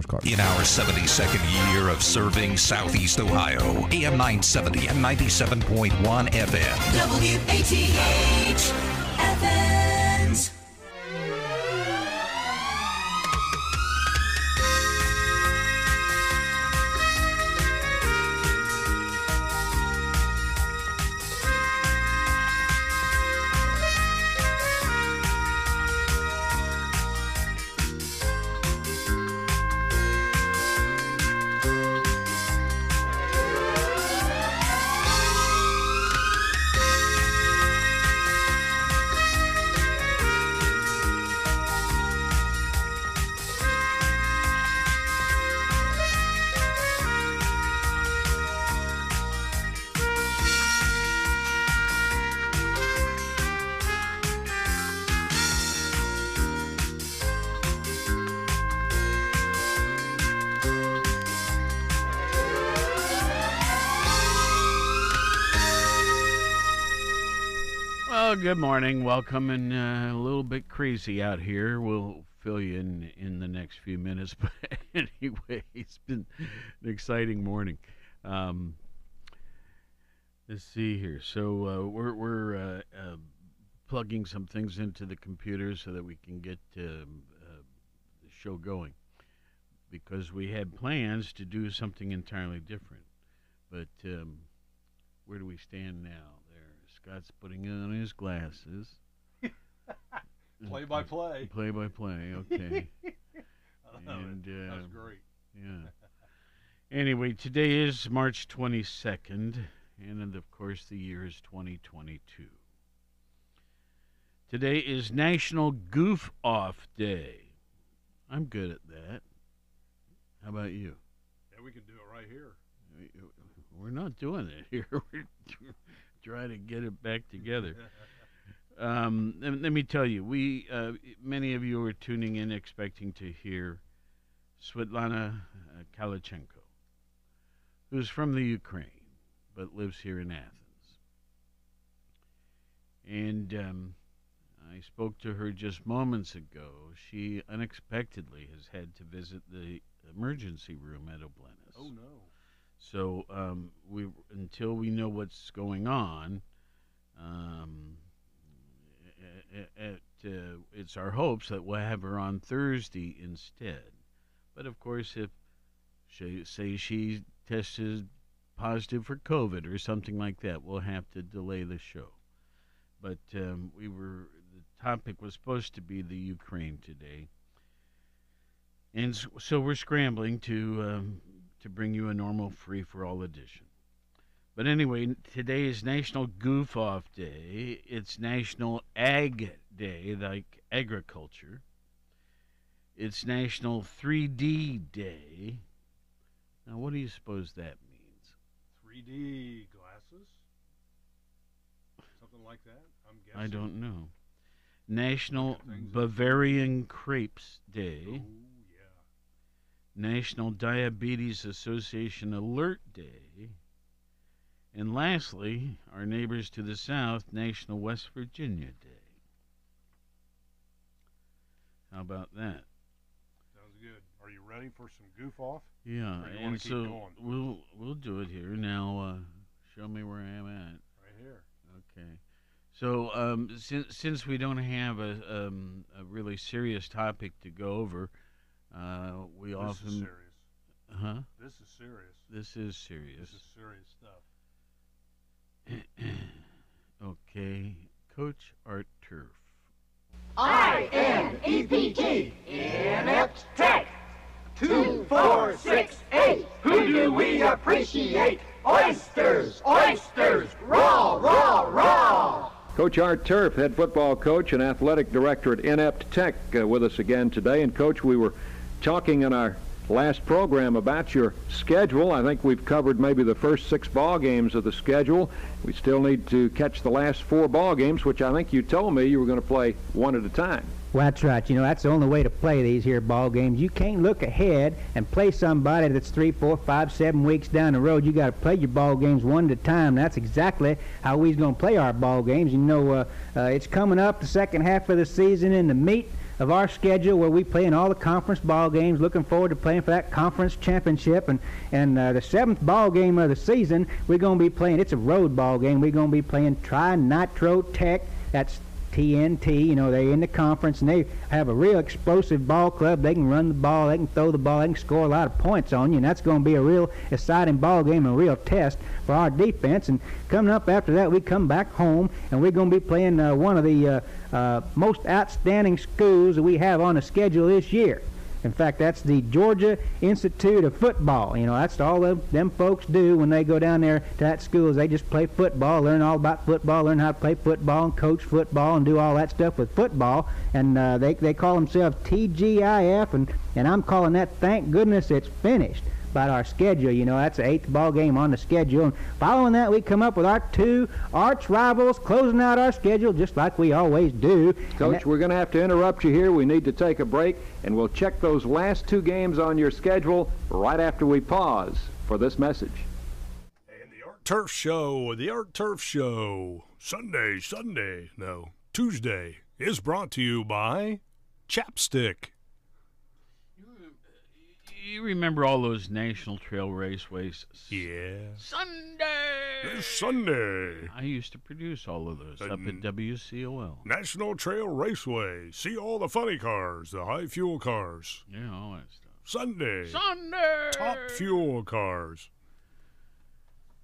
Cars. In our 72nd year of serving Southeast Ohio, AM 970 and 97.1 FM. WATH Athens. Good morning, welcome, and a little bit crazy out here. We'll fill you in the next few minutes, but anyway, it's been an exciting morning. Let's see here. So we're plugging some things into the computer so that we can get the show going, because we had plans to do something entirely different. But where do we stand now? Scott's putting on his glasses. Play-by-play. Play-by-play, okay. I love it. That was great. Yeah. Anyway, today is March 22nd, and of course the year is 2022. Today is National Goof Off Day. I'm good at that. How about you? Yeah, we can do it right here. We're not doing it here. We're try to get it back together. Let me tell you, we many of you were tuning in expecting to hear Svetlana Kalichenko, who's from the Ukraine but lives here in Athens. And I spoke to her just moments ago. She unexpectedly has had to visit the emergency room at Oblenis. Oh, no. So we until we know what's going on, it's our hopes that we'll have her on Thursday instead. But of course, if she say she tested positive for COVID or something like that, we'll have to delay the show. But the topic was supposed to be the Ukraine today, and so we're scrambling to bring you a normal free-for-all edition. But anyway, today is National Goof-Off Day. It's National Ag Day, like agriculture. It's National 3D Day. Now, what do you suppose that means? 3D glasses? Something like that, I'm guessing. I don't know. National Bavarian Crepes Day. Ooh. National Diabetes Association Alert Day. And lastly, our neighbors to the south, National West Virginia Day. How about that? Sounds good. Are you ready for some goof off? Yeah, and so going? We'll do it here. Now, show me where I am at. Right here. Okay. So since we don't have a really serious topic to go over, this is serious. Huh? This is serious. This is serious. This is serious stuff. Okay. Coach Art Turf. INEPT. Inept Tech. 2468. Who do we appreciate? Oysters! Oysters! Raw! Raw! Raw! Coach Art Turf, head football coach and athletic director at Inept Tech, with us again today. And Coach, we were talking in our last program about your schedule. I think we've covered maybe the first 6 ball games of the schedule. We still need to catch the last 4 ball games, which I think you told me you were going to play one at a time. Well, that's right. You know, that's the only way to play these here ball games. You can't look ahead and play somebody that's 3, 4, 5, 7 weeks down the road. You got to play your ball games one at a time. That's exactly how we're going to play our ball games. You know, it's coming up the second half of the season in the meet. of our schedule where we play in all the conference ball games, looking forward to playing for that conference championship. And the seventh ball game of the season, we're going to be playing, it's a road ball game, we're going to be playing Tri Nitro Tech. That's TNT, you know, they're in the conference, and they have a real explosive ball club. They can run the ball, they can throw the ball, they can score a lot of points on you, and that's going to be a real exciting ball game, a real test for our defense. And coming up after that, we come back home, and we're going to be playing one of the most outstanding schools that we have on the schedule this year. In fact, that's the Georgia Institute of Football. You know, that's all them folks do when they go down there to that school, is they just play football, learn all about football, learn how to play football and coach football and do all that stuff with football. And they call themselves TGIF, and I'm calling that, thank goodness it's finished, about our schedule. You know, that's the eighth ball game on the schedule. And following that, we come up with our two arch rivals, closing out our schedule just like we always do. Coach, we're going to have to interrupt you here. We need to take a break, and we'll check those last two games on your schedule right after we pause for this message. And the Art Turf Show, Tuesday, is brought to you by Chapstick. You remember all those National Trail Raceways? Yeah. It's Sunday. I used to produce all of those up at WCOL. National Trail Raceway. See all the funny cars, the high fuel cars. Yeah, all that stuff. Sunday. Top fuel cars.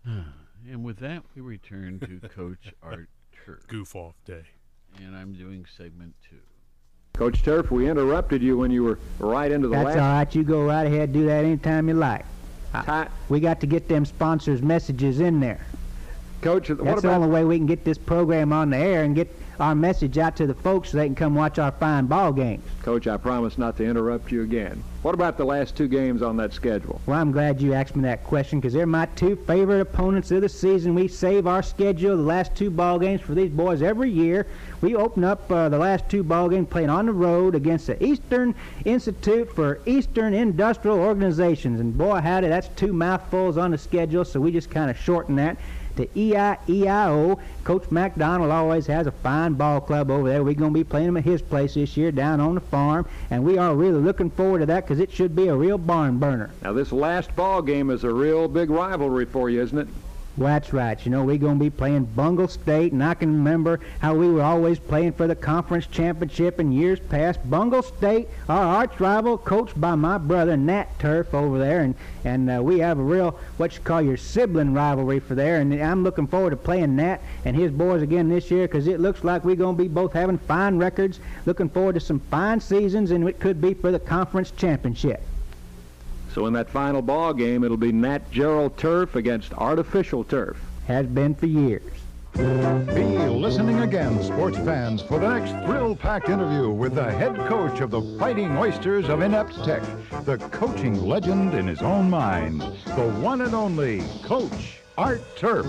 And with that, we return to Coach Art Turf. Goof off day. And I'm doing segment 2. Coach Turf, we interrupted you when you were right into the last. That's all right. You go right ahead. Do that anytime you like. We got to get them sponsors' messages in there. Coach, that's the only way we can get this program on the air and get our message out to the folks so they can come watch our fine ball games. Coach, I promise not to interrupt you again. What about the last two games on that schedule? Well, I'm glad you asked me that question, because they're my two favorite opponents of the season. We save our schedule, the last two ball games, for these boys every year. We open up the last two ball games playing on the road against the Eastern Institute for Eastern Industrial Organizations. And boy, howdy, that's two mouthfuls on the schedule, so we just kind of shorten that. The E-I-E-I-O. Coach McDonald always has a fine ball club over there. We're going to be playing them at his place this year down on the farm, and we are really looking forward to that because it should be a real barn burner. Now, this last ball game is a real big rivalry for you, isn't it? Well, that's right. You know, we're going to be playing Bungle State, and I can remember how we were always playing for the conference championship in years past. Bungle State, our arch rival, coached by my brother Nat Turf over there, and we have a real, what you call your sibling rivalry for there, and I'm looking forward to playing Nat and his boys again this year, because it looks like we're going to be both having fine records, looking forward to some fine seasons, and it could be for the conference championship. So in that final ball game, it'll be Matt Gerald Turf against Artificial Turf. Has been for years. Be listening again, sports fans, for the next thrill-packed interview with the head coach of the Fighting Oysters of Inept Tech, the coaching legend in his own mind, the one and only Coach Art Turf.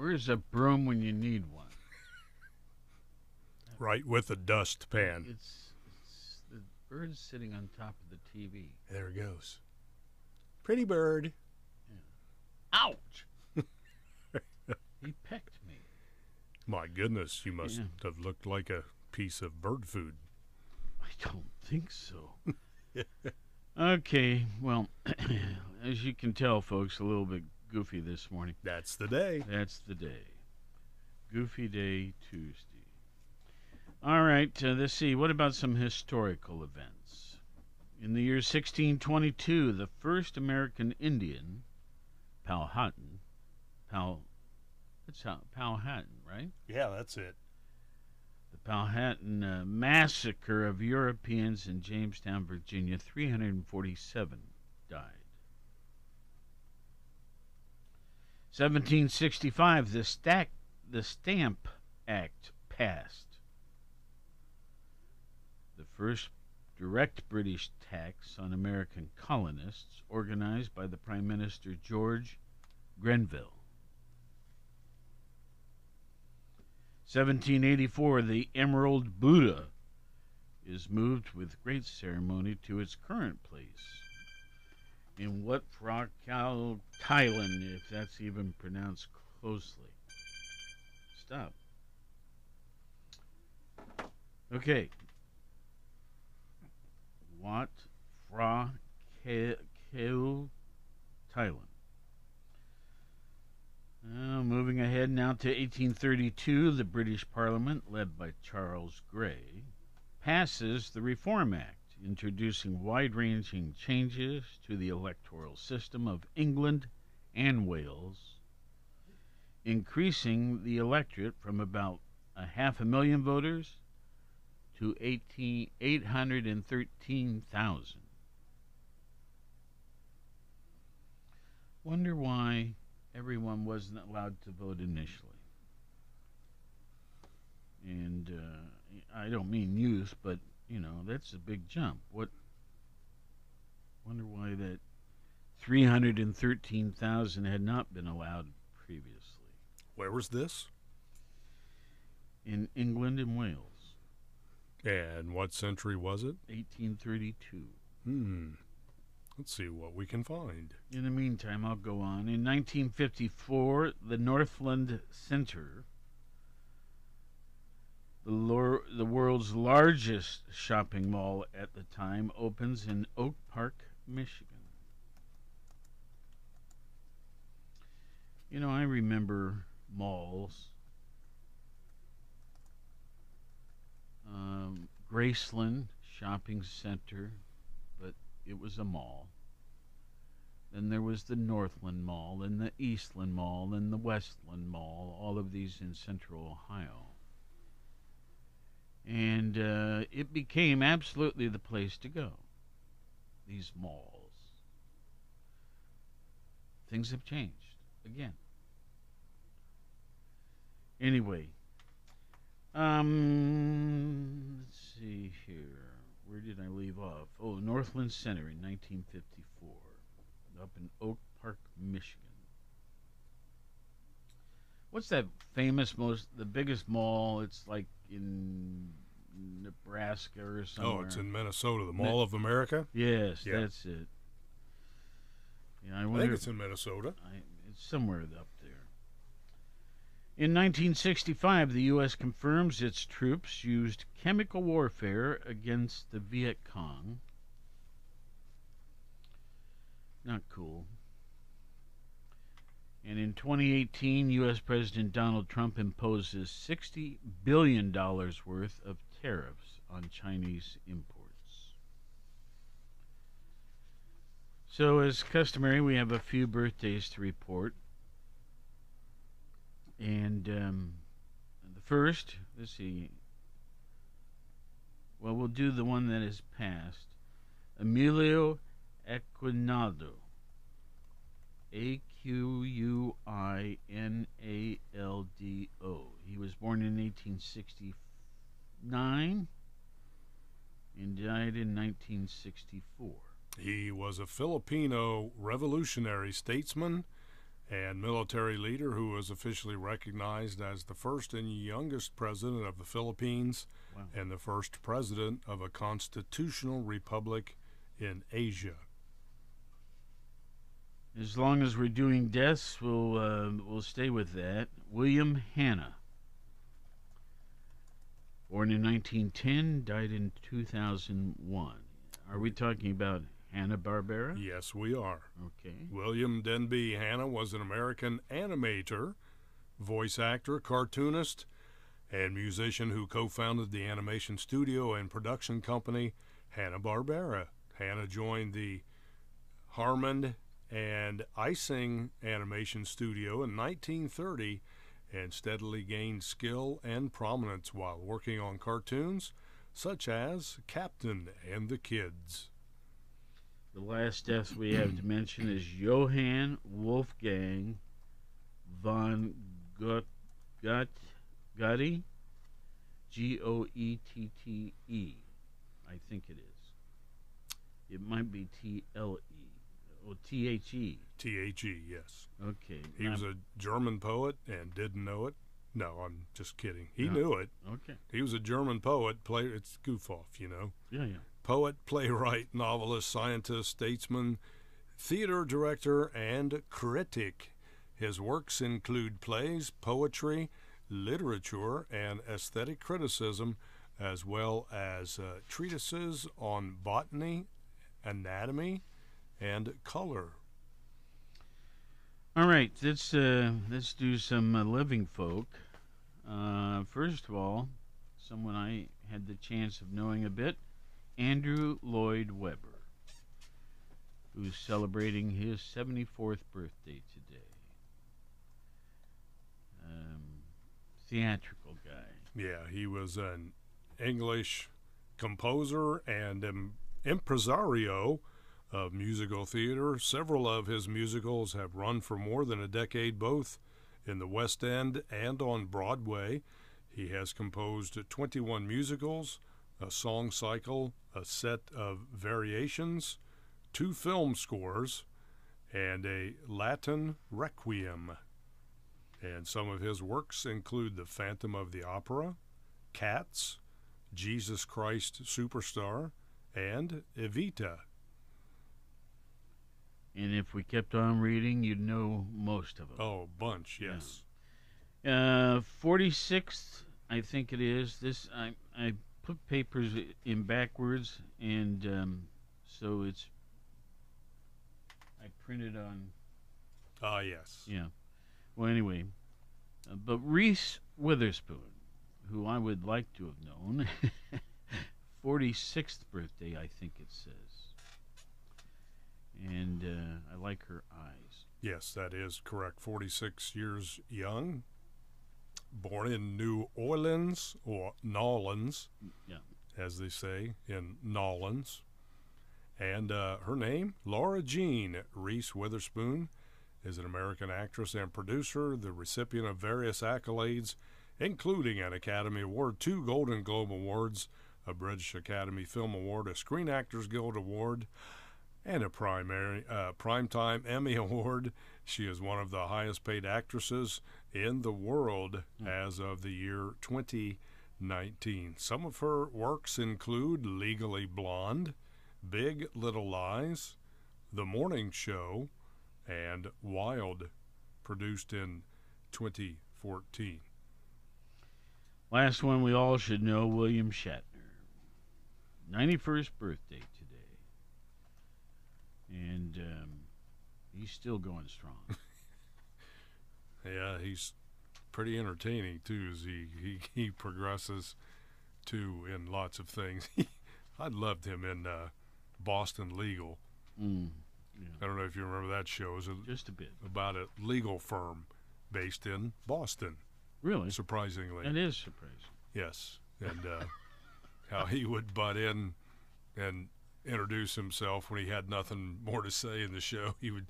Where's a broom when you need one? Right with a dustpan. It's the bird sitting on top of the TV. There it goes. Pretty bird. Yeah. Ouch! He pecked me. My goodness, you must have looked like a piece of bird food. I don't think so. Okay, well, as you can tell, folks, a little bit goofy this morning. That's the day. Goofy day Tuesday. All right, let's see. What about some historical events? In the year 1622, the first American Indian, Powhatan. Powhatan, right? Yeah, that's it. The Powhatan massacre of Europeans in Jamestown, Virginia. 347 died. 1765, the Stamp Act passed. The first direct British tax on American colonists, organized by the Prime Minister George Grenville. 1784, the Emerald Buddha is moved with great ceremony to its current place in Wat Phra Kaw, Thailand, if that's even pronounced closely. Stop. Okay. Wat Phra Kaw, Thailand. Moving ahead now to 1832, the British Parliament, led by Charles Grey, passes the Reform Act, introducing wide-ranging changes to the electoral system of England and Wales, increasing the electorate from about 500,000 voters to 813,000. Wonder why everyone wasn't allowed to vote initially. And I don't mean youth, but, you know, that's a big jump. What? Wonder why that 313,000 had not been allowed previously. Where was this? In England and Wales. And what century was it? 1832. Let's see what we can find. In the meantime, I'll go on. In 1954, the Northland Center, the world's largest shopping mall at the time, opens in Oak Park, Michigan. You know, I remember malls. Graceland Shopping Center. It was a mall. Then there was the Northland Mall, then the Eastland Mall, then the Westland Mall, all of these in central Ohio. And it became absolutely the place to go, these malls. Things have changed again. Anyway, let's see here. Where did I leave off? Oh, Northland Center in 1954, up in Oak Park, Michigan. What's that famous, the biggest mall? It's like in Nebraska or somewhere. Oh, it's in Minnesota, the Mall of America? Yes, yeah. That's it. Yeah, I think it's in Minnesota. It's somewhere up there. In 1965, the U.S. confirms its troops used chemical warfare against the Viet Cong. Not cool. And in 2018, U.S. President Donald Trump imposes $60 billion worth of tariffs on Chinese imports. So, as customary, we have a few birthdays to report. And the first, let's see. Well, we'll do the one that is passed. Emilio Aquinaldo. A-Q-U-I-N-A-L-D-O. He was born in 1869 and died in 1964. He was a Filipino revolutionary statesman and military leader who was officially recognized as the first and youngest president of the Philippines. Wow. And the first president of a constitutional republic in Asia. As long as we're doing deaths, we'll stay with that. William Hanna, born in 1910, died in 2001. Are we talking about Hanna-Barbera? Yes, we are. Okay. William Denby Hanna was an American animator, voice actor, cartoonist, and musician who co-founded the animation studio and production company Hanna-Barbera. Hanna joined the Harmon and Ising animation studio in 1930 and steadily gained skill and prominence while working on cartoons such as Captain and the Kids. The last death we have to mention is Johann Wolfgang von Goethe, G-O-E-T-T-E, I think it is. It might be T-L-E, or T-H-E. T-H-E, yes. Okay. He was a German poet and didn't know it. No, I'm just kidding. He knew it. Okay. He was a German poet, player. It's goof off, you know. Yeah, yeah. Poet, playwright, novelist, scientist, statesman, theater director, and critic. His works include plays, poetry, literature, and aesthetic criticism, as well as treatises on botany, anatomy, and color. All right, let's do some living folk. First of all, someone I had the chance of knowing a bit, Andrew Lloyd Webber, who's celebrating his 74th birthday today. Theatrical guy. Yeah, he was an English composer and impresario of musical theater. Several of his musicals have run for more than a decade, both in the West End and on Broadway. He has composed 21 musicals, a song cycle, a set of variations, 2 film scores, and a Latin requiem. And some of his works include The Phantom of the Opera, Cats, Jesus Christ Superstar, and Evita. And if we kept on reading, you'd know most of them. Oh, bunch, yes. Yeah. 46th, I think it is. This I put papers in backwards, and so it's... I printed on... Ah, yes. Yeah. Well, anyway, but Reese Witherspoon, who I would like to have known, 46th birthday, I think it says. And I like her eyes. Yes, that is correct. 46 years young, born in New Orleans, or Nolans, yeah, as they say, in Nolans. And her name, Laura Jean Reese Witherspoon, is an American actress and producer, the recipient of various accolades, including an Academy Award, 2 Golden Globe Awards, a British Academy Film Award, a Screen Actors Guild Award, and a Primetime Emmy Award. She is one of the highest-paid actresses in the world as of the year 2019. Some of her works include Legally Blonde, Big Little Lies, The Morning Show, and Wild, produced in 2014. Last one we all should know, William Shatner. 91st birthday today. And he's still going strong. Yeah, he's pretty entertaining, too, as he progresses, too, in lots of things. I loved him in Boston Legal. Yeah. I don't know if you remember that show. It was just a bit. About a legal firm based in Boston. Really? Surprisingly. It is surprising. Yes. And how he would butt in and introduce himself when he had nothing more to say in the show. He would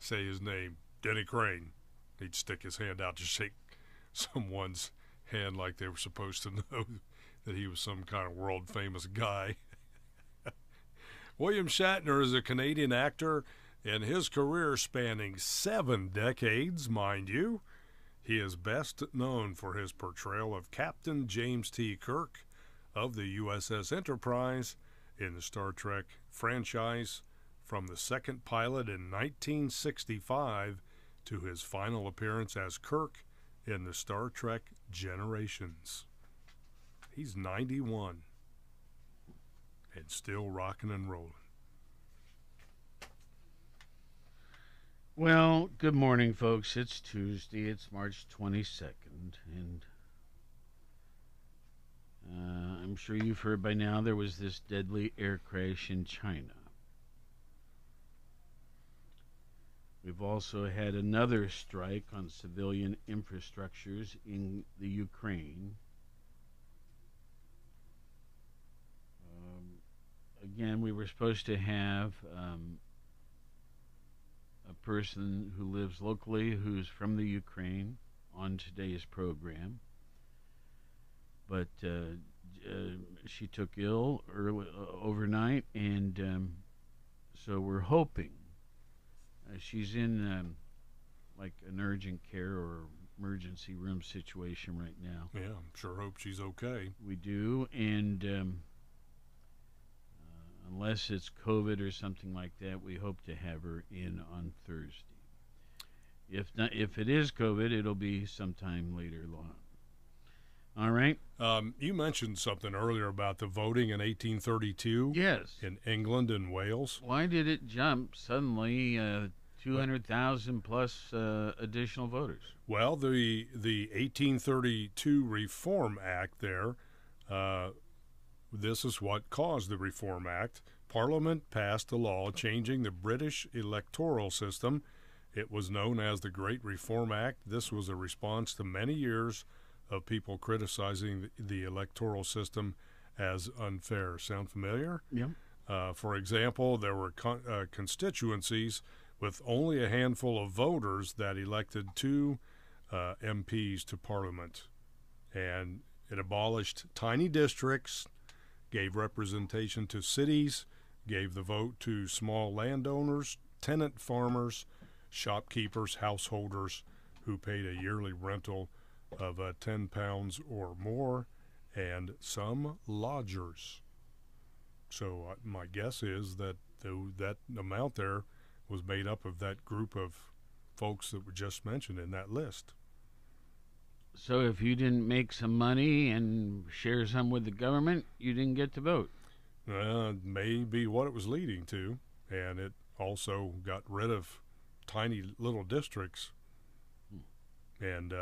say his name, Denny Crane. He'd stick his hand out to shake someone's hand like they were supposed to know that he was some kind of world-famous guy. William Shatner is a Canadian actor, and his career spanning 7 decades, mind you. He is best known for his portrayal of Captain James T. Kirk of the USS Enterprise in the Star Trek franchise, from the second pilot in 1965 to his final appearance as Kirk in the Star Trek Generations. He's 91 and still rocking and rolling. Well, good morning, folks. It's Tuesday. It's March 22nd, and I'm sure you've heard by now there was this deadly air crash in China. We've also had another strike on civilian infrastructures in the Ukraine. Again, we were supposed to have a person who lives locally who's from the Ukraine on today's program. But she took ill early, overnight, and so we're hoping. She's in like an urgent care or emergency room situation right now. Yeah, I sure hope she's okay. We do, and unless it's COVID or something like that, we hope to have her in on Thursday. If not, if it is COVID, it'll be sometime later on. All right. You mentioned something earlier about the voting in 1832. Yes. In England and Wales. Why did it jump suddenly 200,000 plus additional voters? Well, the 1832 Reform Act there, this is what caused the Reform Act. Parliament passed a law changing the British electoral system. It was known as the Great Reform Act. This was a response to many years of people criticizing the electoral system as unfair. Sound familiar? Yeah. For example, there were constituencies with only a handful of voters that elected two MPs to Parliament. And it abolished tiny districts, gave representation to cities, gave the vote to small landowners, tenant farmers, shopkeepers, householders who paid a yearly rental of £10 or more, and some lodgers. So my guess is that that amount there was made up of that group of folks that were just mentioned in that list. So if you didn't make some money and share some with the government, you didn't get to vote. May be what it was leading to, and it also got rid of tiny little districts and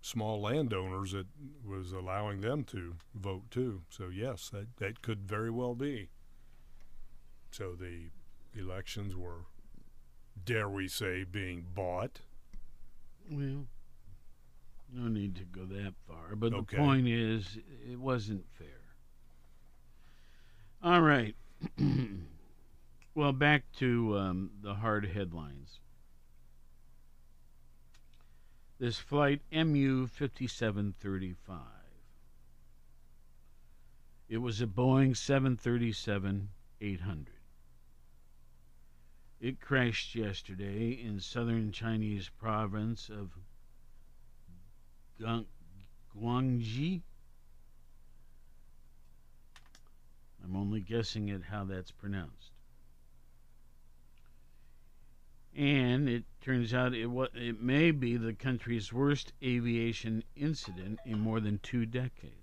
small landowners. It was allowing them to vote too. So yes, that could very well be. So the elections were, dare we say, being bought. Well, no need to go that far, but okay. The point is, it wasn't fair. All right. Well, back to the hard headlines. This flight MU-5735. It was a Boeing 737-800. It crashed yesterday in southern Chinese province of Guangxi. I'm only guessing at how that's pronounced. And it turns out it may be the country's worst aviation incident in more than 2 decades.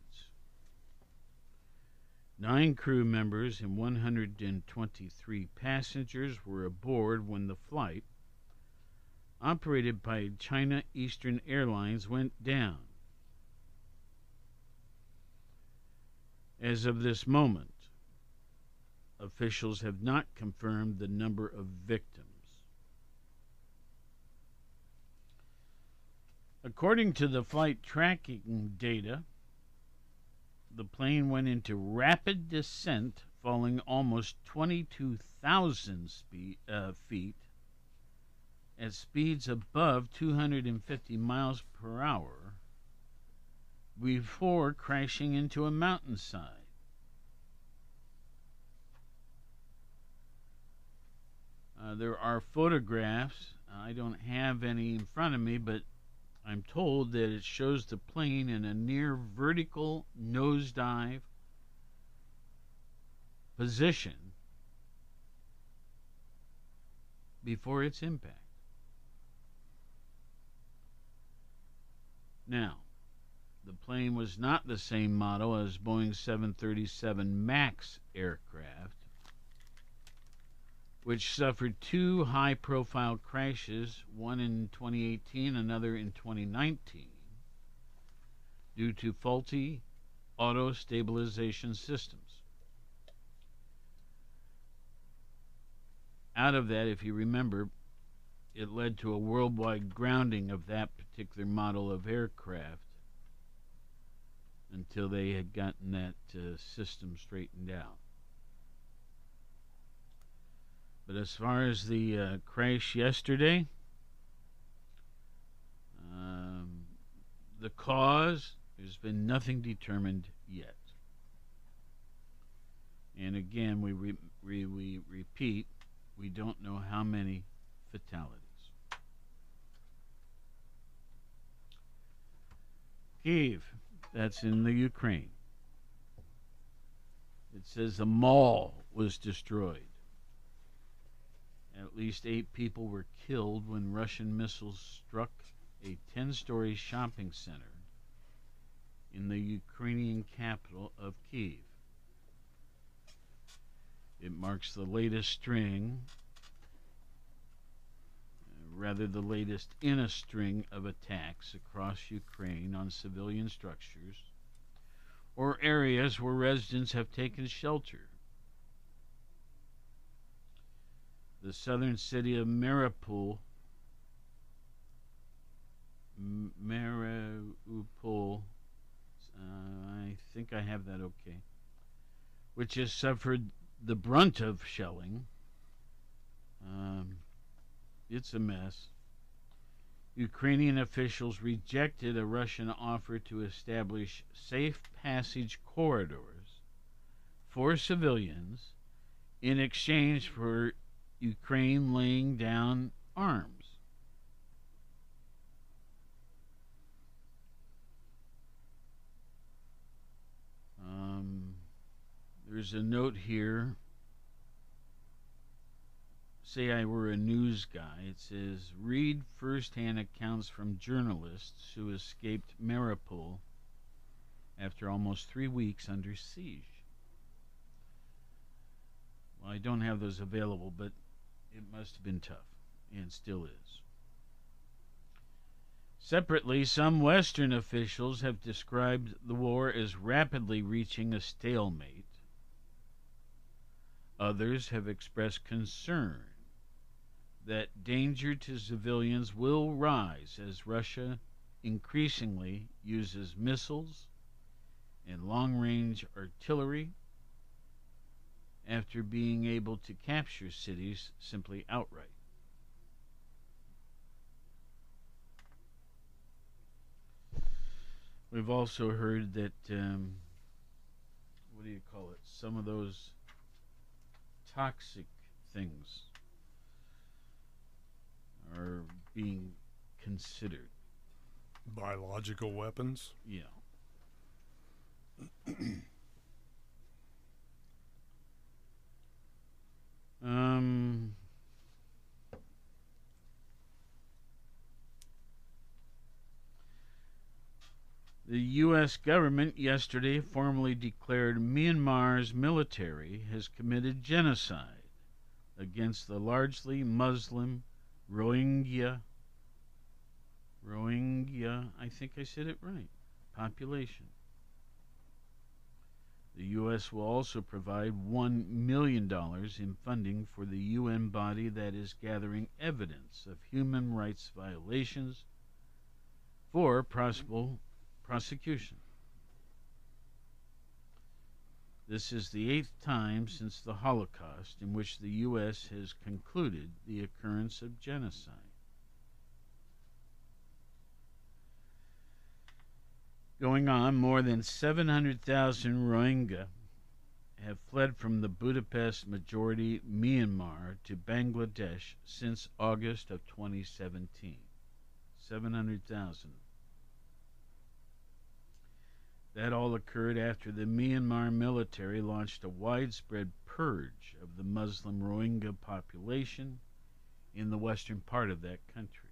9 crew members and 123 passengers were aboard when the flight, operated by China Eastern Airlines, went down. As of this moment, officials have not confirmed the number of victims. According to the flight tracking data, the plane went into rapid descent, falling almost 22,000 feet at speeds above 250 miles per hour before crashing into a mountainside. There are photographs. I don't have any in front of me, but I'm told that it shows the plane in a near vertical nosedive position before its impact. Now, the plane was not the same model as Boeing 737 MAX aircraft, which suffered 2 high-profile crashes, one in 2018, another in 2019, due to faulty auto stabilization systems. Out of that, if you remember, it led to a worldwide grounding of that particular model of aircraft until they had gotten that system straightened out. But as far as the crash yesterday, the cause, there's been nothing determined yet. And again, we repeat, we don't know how many fatalities. Kyiv, that's in the Ukraine. It says the mall was destroyed. At least 8 people were killed when Russian missiles struck a 10-story shopping center in the Ukrainian capital of Kyiv. It marks the latest string, rather the latest in a string of attacks across Ukraine on civilian structures or areas where residents have taken shelter. The southern city of Mariupol, I think I have that okay, which has suffered the brunt of shelling. It's a mess. Ukrainian officials rejected a Russian offer to establish safe passage corridors for civilians in exchange for Ukraine laying down arms. There's a note here. Say I were a news guy. It says, read firsthand accounts from journalists who escaped Mariupol after almost 3 weeks under siege. Well, I don't have those available, but it must have been tough, and still is. Separately, some Western officials have described the war as rapidly reaching a stalemate. Others have expressed concern that danger to civilians will rise as Russia increasingly uses missiles and long-range artillery after being able to capture cities simply outright. We've also heard that, some of those toxic things are being considered. Biological weapons? Yeah. The U.S. government yesterday formally declared Myanmar's military has committed genocide against the largely Muslim Rohingya, I think I said it right, population. The U.S. will also provide $1 million in funding for the UN body that is gathering evidence of human rights violations for possible prosecution. This is the 8th time since the Holocaust in which the U.S. has concluded the occurrence of genocide. Going on, more than 700,000 Rohingya have fled from the Budapest majority Myanmar to Bangladesh since August of 2017. 700,000. That all occurred after the Myanmar military launched a widespread purge of the Muslim Rohingya population in the western part of that country.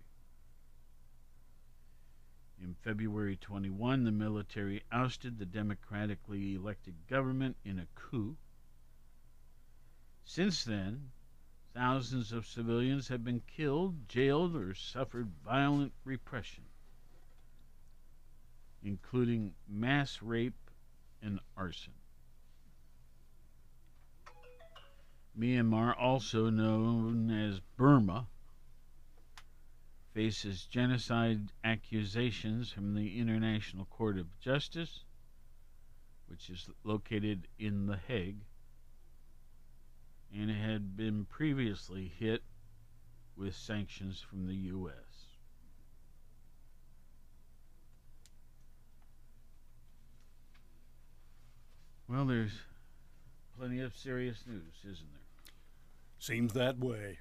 In February 21, the military ousted the democratically elected government in a coup. Since then, thousands of civilians have been killed, jailed, or suffered violent repression, including mass rape and arson. Myanmar, also known as Burma, faces genocide accusations from the International Court of Justice, which is located in The Hague, and had been previously hit with sanctions from the U.S. Well, there's plenty of serious news, isn't there? Seems that way.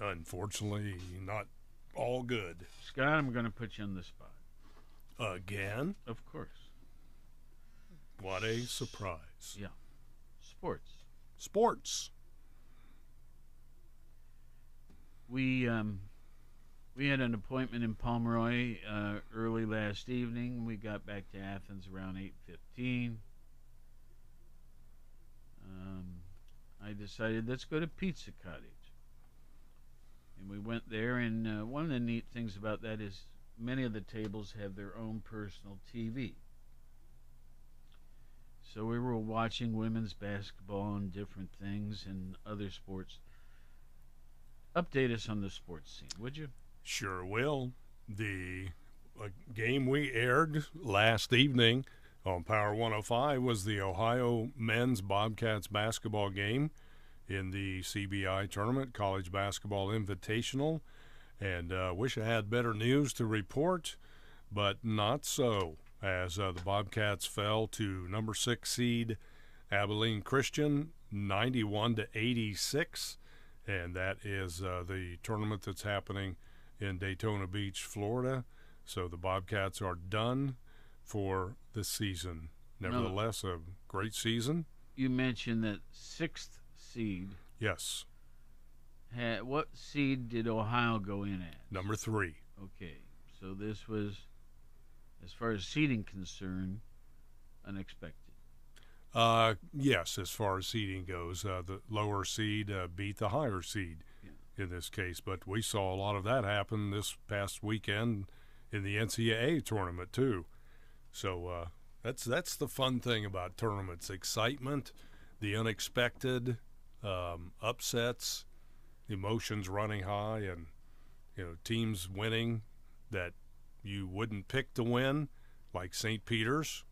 Unfortunately, not all good. Scott, I'm going to put you on the spot. Again? Of course. What a surprise. Yeah. Sports. Sports. We had an appointment in Pomeroy early last evening. We got back to Athens around 8:15. I decided, let's go to Pizza Cottage. And we went there, and one of the neat things about that is many of the tables have their own personal TV. So we were watching women's basketball and different things and other sports. Update us on the sports scene, would you? Sure will. The game we aired last evening on Power 105 was the Ohio men's Bobcats basketball game in the CBI tournament, College Basketball Invitational. And wish I had better news to report, but not so, as the Bobcats fell to number 6 seed Abilene Christian 91-86, and that is the tournament that's happening in Daytona Beach, Florida. So the Bobcats are done for this season. Nevertheless, a great season. You mentioned that 6th seed. Yes. What seed did Ohio go in at? Number 3. Okay, so this was, as far as seeding concerned, unexpected. Yes, as far as seeding goes, the lower seed beat the higher seed in this case. But we saw a lot of that happen this past weekend in the NCAA tournament too. So that's the fun thing about tournaments: excitement, the unexpected, upsets, emotions running high, and teams winning that you wouldn't pick to win, like St. Peter's.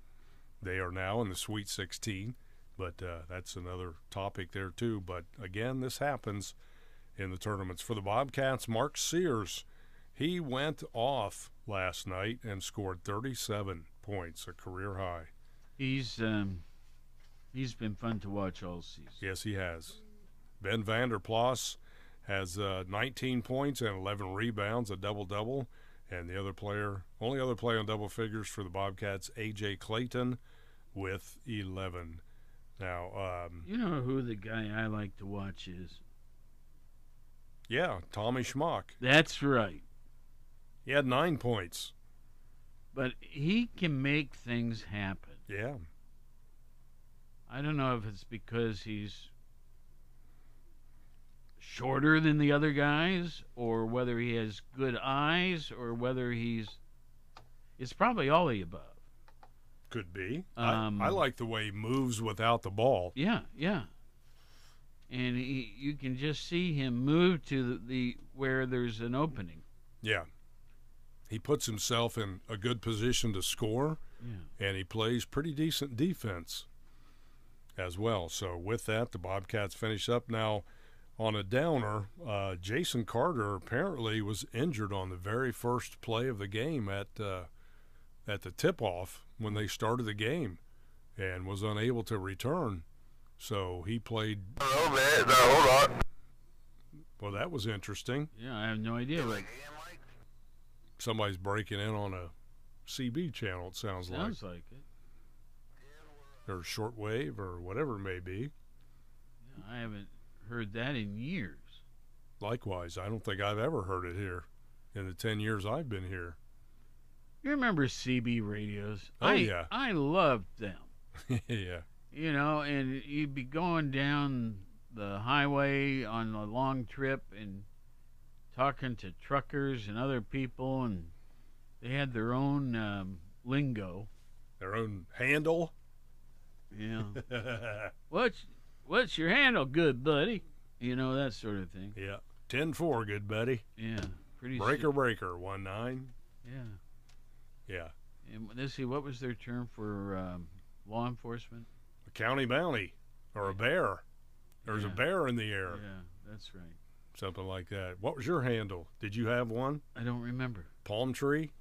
They are now in the Sweet 16, but that's another topic there too. But again, this happens in the tournaments. For the Bobcats, Mark Sears, he went off last night and scored 37 points, a career high. He's been fun to watch all season. Yes, he has. Ben Vanderplas has 19 points and 11 rebounds, a double-double. And the other player, only other player on double figures for the Bobcats, A.J. Clayton with 11. Now, you know who the guy I like to watch is? Yeah, Tommy Schmock. That's right. He had 9 points. But he can make things happen. Yeah. I don't know if it's because he's shorter than the other guys, or whether he has good eyes, or whether it's probably all the above. Could be. I like the way he moves without the ball. Yeah. And you can just see him move to the where there's an opening. Yeah. He puts himself in a good position to score, and he plays pretty decent defense as well. So with that, the Bobcats finish up. Now, on a downer, Jason Carter apparently was injured on the very first play of the game at the tip-off when they started the game, and was unable to return. So he played. Well, that was interesting. Yeah, I have no idea. Like, somebody's breaking in on a CB channel. It sounds like. Sounds like it. Or shortwave, or whatever it may be. Yeah, I haven't heard that in years. Likewise, I don't think I've ever heard it here in the 10 years I've been here. You remember CB radios? Oh, yeah. I loved them. Yeah. And you'd be going down the highway on a long trip and talking to truckers and other people, and they had their own lingo. Their own handle? Yeah. What's your handle, good buddy? That sort of thing. Yeah. 10-4, good buddy. Yeah. Pretty breaker, 1-9. Yeah. Yeah. And let's see, what was their term for law enforcement? A county bounty, or a bear. There's a bear in the air. Yeah, that's right. Something like that. What was your handle? Did you have one? I don't remember. Palm tree?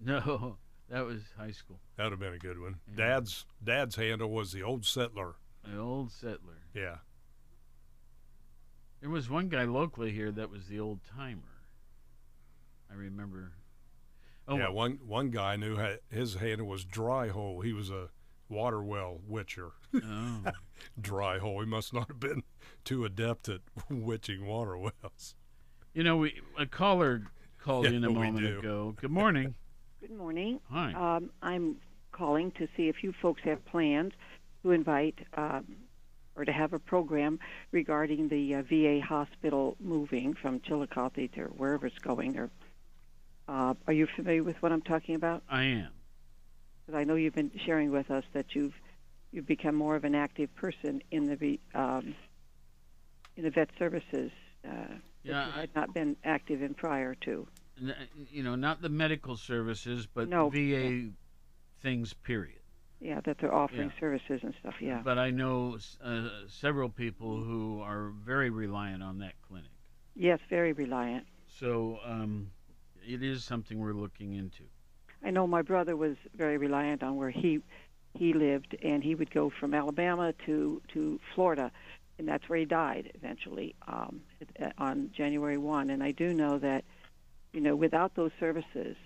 No, that was high school. That would have been a good one. Yeah. Dad's handle was the old settler. An old settler. Yeah. There was one guy locally here that was the old timer. I remember. Oh, yeah, one guy knew his handle was Dry Hole. He was a water well witcher. Oh. Dry Hole. He must not have been too adept at witching water wells. You know, a caller called in a moment ago. Good morning. Good morning. Hi. I'm calling to see if you folks have plans to invite or to have a program regarding the VA hospital moving from Chillicothe to wherever it's going. Or are you familiar with what I'm talking about? I am. Because I know you've been sharing with us that you've become more of an active person in the vet services. Yeah, I had not been active in prior to. You know, not the medical services, but VA things, period. Yeah, that they're offering services and stuff, yeah. But I know several people who are very reliant on that clinic. Yes, very reliant. So it is something we're looking into. I know my brother was very reliant on where he lived, and he would go from Alabama to Florida, and that's where he died eventually on January 1. And I do know that, you know, without those services,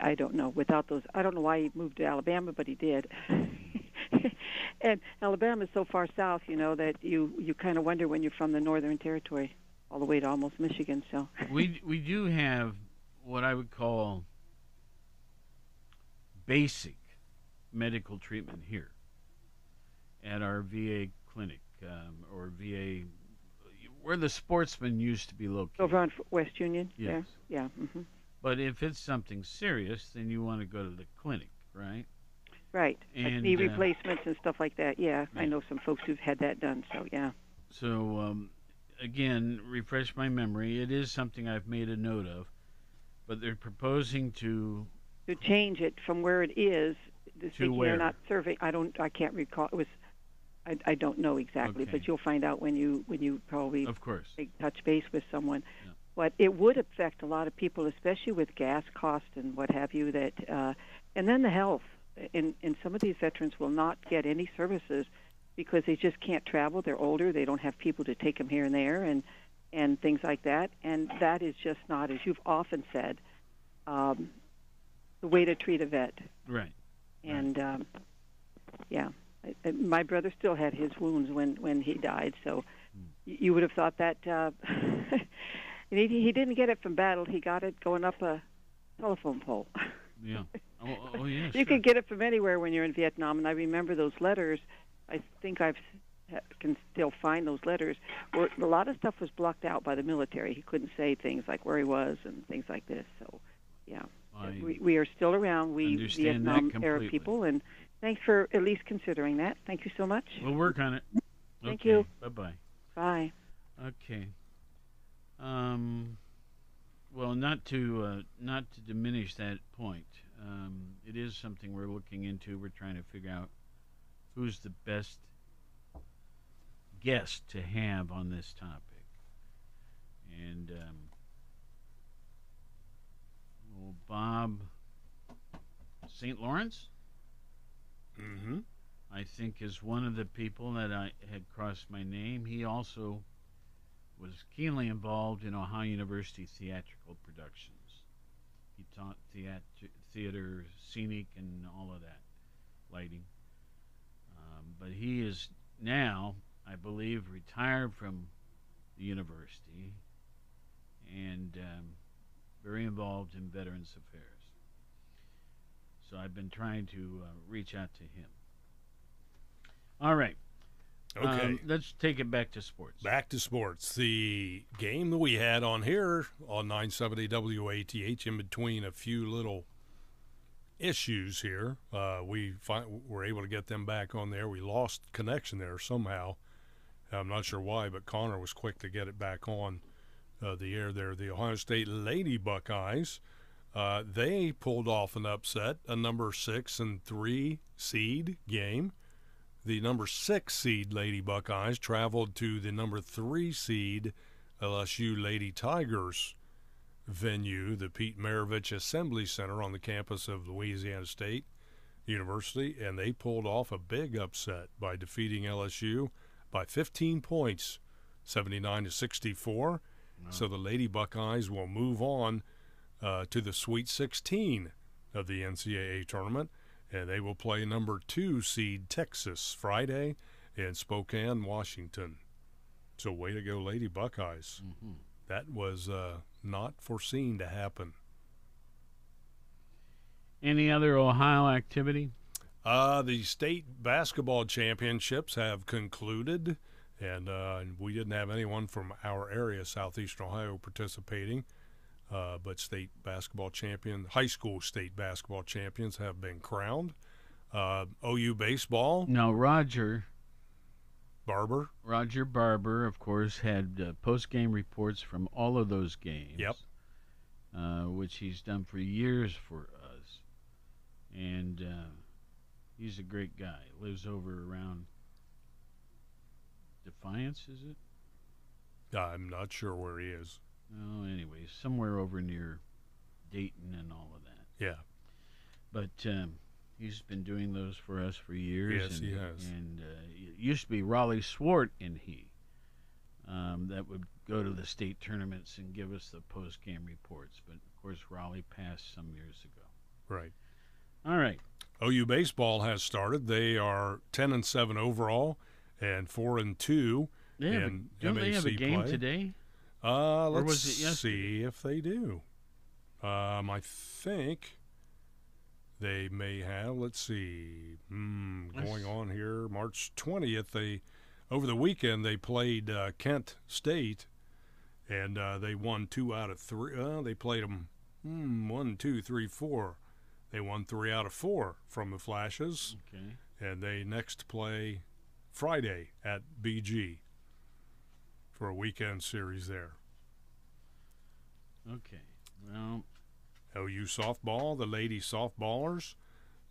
I don't know. Without those, I don't know why he moved to Alabama, but he did. And Alabama is so far south, you know, that you kind of wonder when you're from the Northern Territory all the way to almost Michigan. So we do have what I would call basic medical treatment here at our VA clinic or VA. Where the sportsmen used to be located. Over on West Union? Yes. There? Yeah. Mm-hmm. But if it's something serious, then you want to go to the clinic, right? Right. And knee replacements and stuff like that, yeah. Right. I know some folks who've had that done, so yeah. So, again, refresh my memory. It is something I've made a note of, but they're proposing to... To change it from where it is. To where? They're not serving. I can't recall. It was... I don't know exactly, but you'll find out when you probably touch base with someone. Yeah. But it would affect a lot of people, especially with gas costs and what have you. That and then the health. And some of these veterans will not get any services because they just can't travel. They're older. They don't have people to take them here and there and things like that. And that is just not, as you've often said, the way to treat a vet. Right. And yeah. My brother still had his wounds when he died, so you would have thought that and he didn't get it from battle. He got it going up a telephone pole. Yeah. Oh yeah. You could get it from anywhere when you're in Vietnam, and I remember those letters. I think I can still find those letters. Where a lot of stuff was blocked out by the military. He couldn't say things like where he was and things like this. So, yeah. We are still around. We Vietnam-era people, and... Thanks for at least considering that. Thank you so much. We'll work on it. Thank you. Bye-bye. Bye. Okay. Well, not to diminish that point, it is something we're looking into. We're trying to figure out who's the best guest to have on this topic. And Bob St. Lawrence? Mm-hmm. I think is one of the people that I had crossed my name. He also was keenly involved in Ohio University theatrical productions. He taught theater, scenic, and all of that, lighting. But he is now, I believe, retired from the university and very involved in Veterans Affairs. So I've been trying to reach out to him. All right. Okay. Let's take it back to sports. Back to sports. The game that we had on here on 970 WATH in between a few little issues here, we were able to get them back on there. We lost connection there somehow. I'm not sure why, but Connor was quick to get it back on the air there. The Ohio State Lady Buckeyes. They pulled off an upset, a number 6 and 3 seed game. The number 6 seed Lady Buckeyes traveled to the number 3 seed LSU Lady Tigers venue, the Pete Maravich Assembly Center on the campus of Louisiana State University, and they pulled off a big upset by defeating LSU by 15 points, 79-64. Wow. So the Lady Buckeyes will move on to the Sweet 16 of the NCAA tournament, and they will play number 2 seed Texas Friday in Spokane, Washington. So way to go, Lady Buckeyes. Mm-hmm. That was not foreseen to happen. Any other Ohio activity? The state basketball championships have concluded, and we didn't have anyone from our area, Southeastern Ohio, participating. But state basketball champion, high school state basketball champions have been crowned. OU baseball. Now, Roger Barber, of course, had post-game reports from all of those games. Yep. Which he's done for years for us. And he's a great guy. Lives over around Defiance, is it? I'm not sure where he is. Oh, anyway, somewhere over near Dayton and all of that. Yeah. But he's been doing those for us for years. Yes, he has. And it used to be Raleigh Swart and he that would go to the state tournaments and give us the post-game reports. But, of course, Raleigh passed some years ago. Right. All right. OU baseball has started. They are 10-7 overall and 4-2 in MAC play. Don't they have a game today? Let's see if they do. I think they may have. Let's see. Going on here, March 20th. Over the weekend, they played Kent State, and they won 2 out of 3. They played them 1, 2, 3, 4. They won 3 out of 4 from the Flashes. Okay. And they next play Friday at BG for a weekend series there. Okay. Well, OU softball, the lady softballers,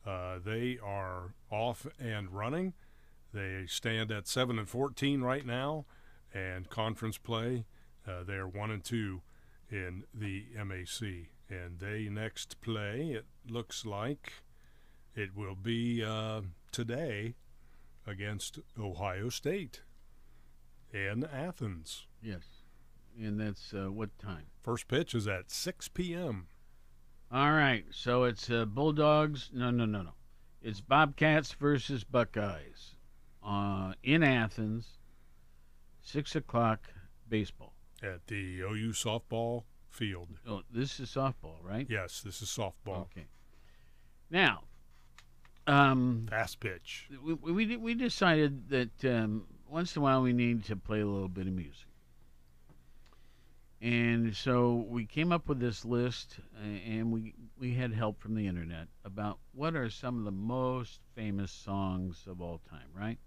they are off and running. They stand at 7-14 right now, and conference play, they are 1-2 in the MAC. And they next play, it looks like it will be today against Ohio State in Athens. Yes. And that's what time? First pitch is at 6 p.m. All right. So it's Bulldogs. No. It's Bobcats versus Buckeyes in Athens, 6 o'clock baseball. At the OU softball field. Oh, this is softball, right? Yes, this is softball. Okay. Now. Fast pitch. We decided that once in a while we need to play a little bit of music. And so we came up with this list, and we had help from the internet about what are some of the most famous songs of all time, right?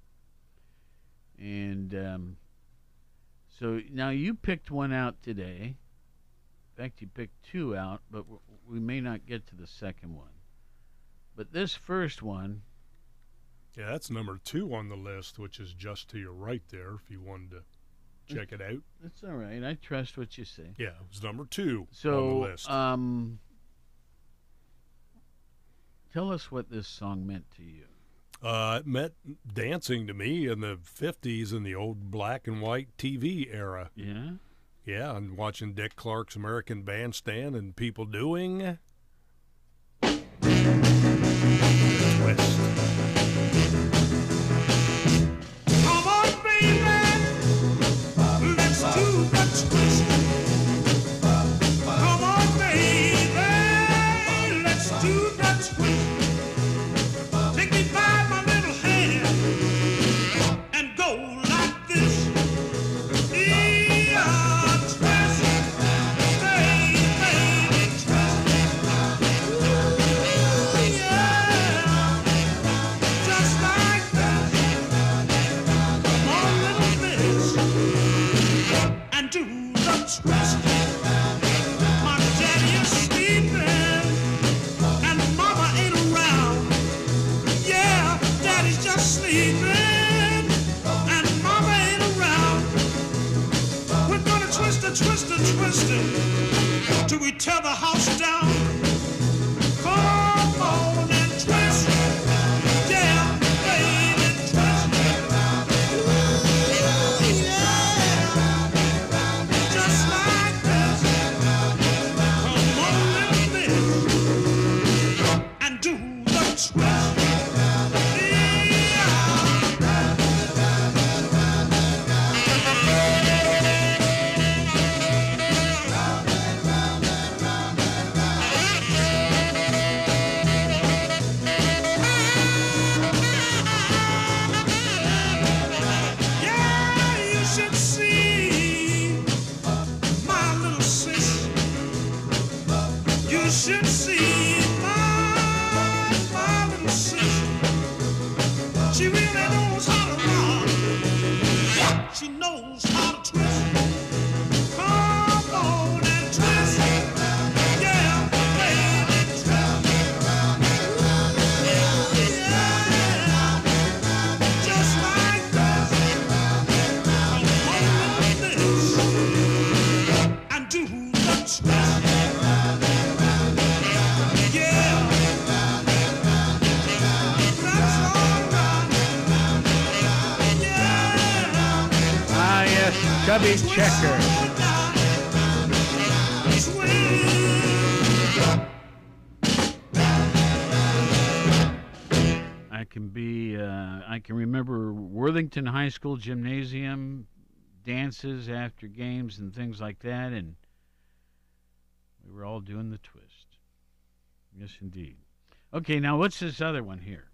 And so now you picked one out today. In fact, you picked 2 out, but we may not get to the second one. But this first one. Yeah, that's number 2 on the list, which is just to your right there, if you wanted to check it out. That's all right. I trust what you say. Yeah, it was number 2 on the list. So, tell us what this song meant to you. It meant dancing to me in the 50s in the old black and white TV era. Yeah? Yeah, and watching Dick Clark's American Bandstand and people doing West. Come on, baby, let's do the twist. Come on, baby, let's do the twist. Take me by my little hand and go like this. Twisting till we tear the house down. Come on and twist, yeah, baby, twist. Ooh, yeah, just like this. Come on. She really knows how to rock. She knows how to twist. Come on and twist. Yeah, baby, twist. Yeah, just like this. Hold this and do the twist. Chubby Checker. I can remember Worthington High School gymnasium dances after games and things like that, and we were all doing the twist. Yes, indeed. Okay, now what's this other one here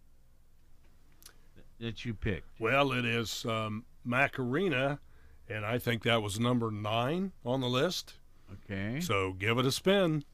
that you picked? Well, it is Macarena. And I think that was number 9 on the list. Okay. So give it a spin.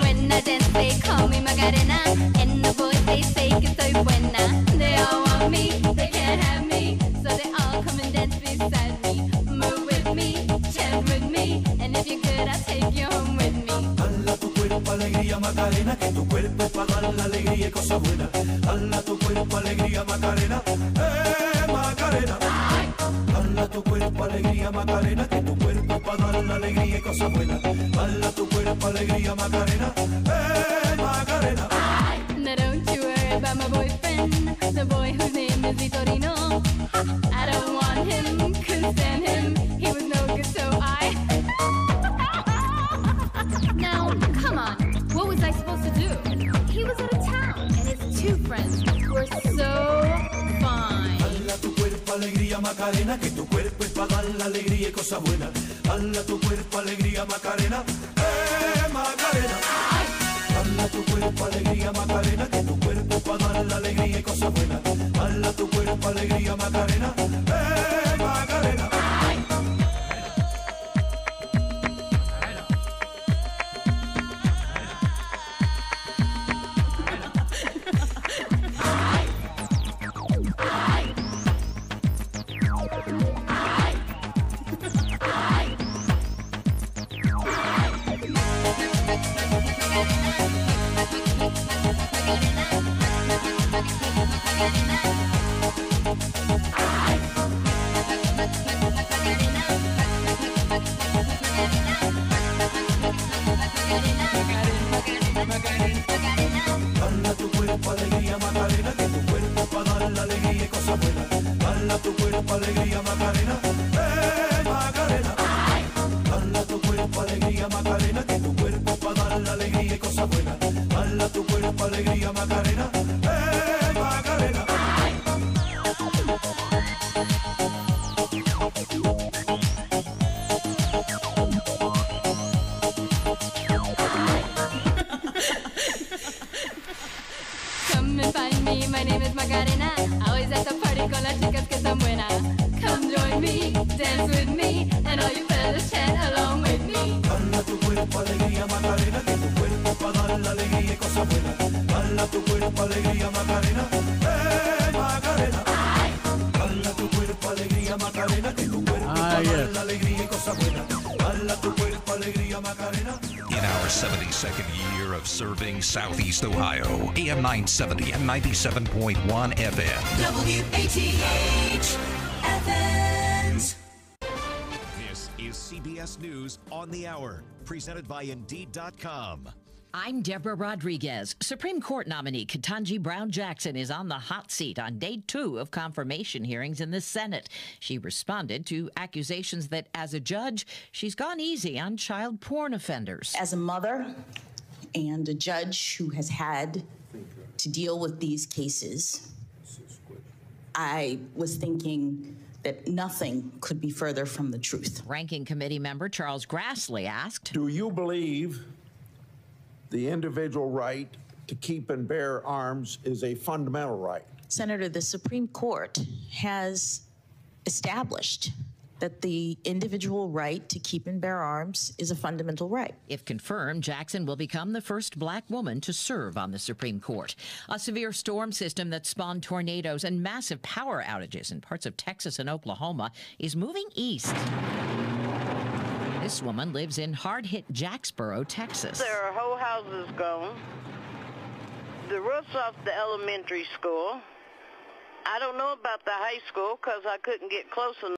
When I dance, they call me Macarena, and the boys they say que soy buena. They all want me, they can't have me, so they all come and dance beside me. Move with me, chant with me, and if you're good, I'll take you home with me. Hala tu cuerpo alegría Macarena, que tu cuerpo es para dar la alegría y cosa buena. Hala tu cuerpo alegría Macarena, Macarena. Hala tu cuerpo alegría Macarena, que tu cuerpo es para dar la alegría y cosa buena. Hala tu cuerpo alegría Macarena, Macarena. Now don't you worry about my boyfriend, the boy whose name is Vitorino. I don't want him, couldn't stand him, he was no good, so I. Now, come on, what was I supposed to do? He was out of town, and his 2 friends were so fine. Alegría Macarena, que tu cuerpo es para dar la alegría y cosa buena. Hala tu cuerpo alegría Macarena, Macarena. Hala tu cuerpo alegría Macarena, que tu cuerpo es para dar la alegría y cosa buena. Hala tu cuerpo alegría Macarena, Macarena. Southeast Ohio, AM 970 and 97.1 FM. WATH FMs. This is CBS News on the Hour, presented by Indeed.com. I'm Deborah Rodriguez. Supreme Court nominee Ketanji Brown Jackson is on the hot seat on day 2 of confirmation hearings in the Senate. She responded to accusations that, as a judge, she's gone easy on child porn offenders. As a mother and a judge who has had to deal with these cases, I was thinking that nothing could be further from the truth. Ranking Committee member Charles Grassley asked, do you believe the individual right to keep and bear arms is a fundamental right? Senator, the Supreme Court has established that the individual right to keep and bear arms is a fundamental right. If confirmed, Jackson will become the first black woman to serve on the Supreme Court. A severe storm system that spawned tornadoes and massive power outages in parts of Texas and Oklahoma is moving east. This woman lives in hard-hit Jacksboro, Texas. There are whole houses gone. The roof's off the elementary school. I don't know about the high school because I couldn't get close enough.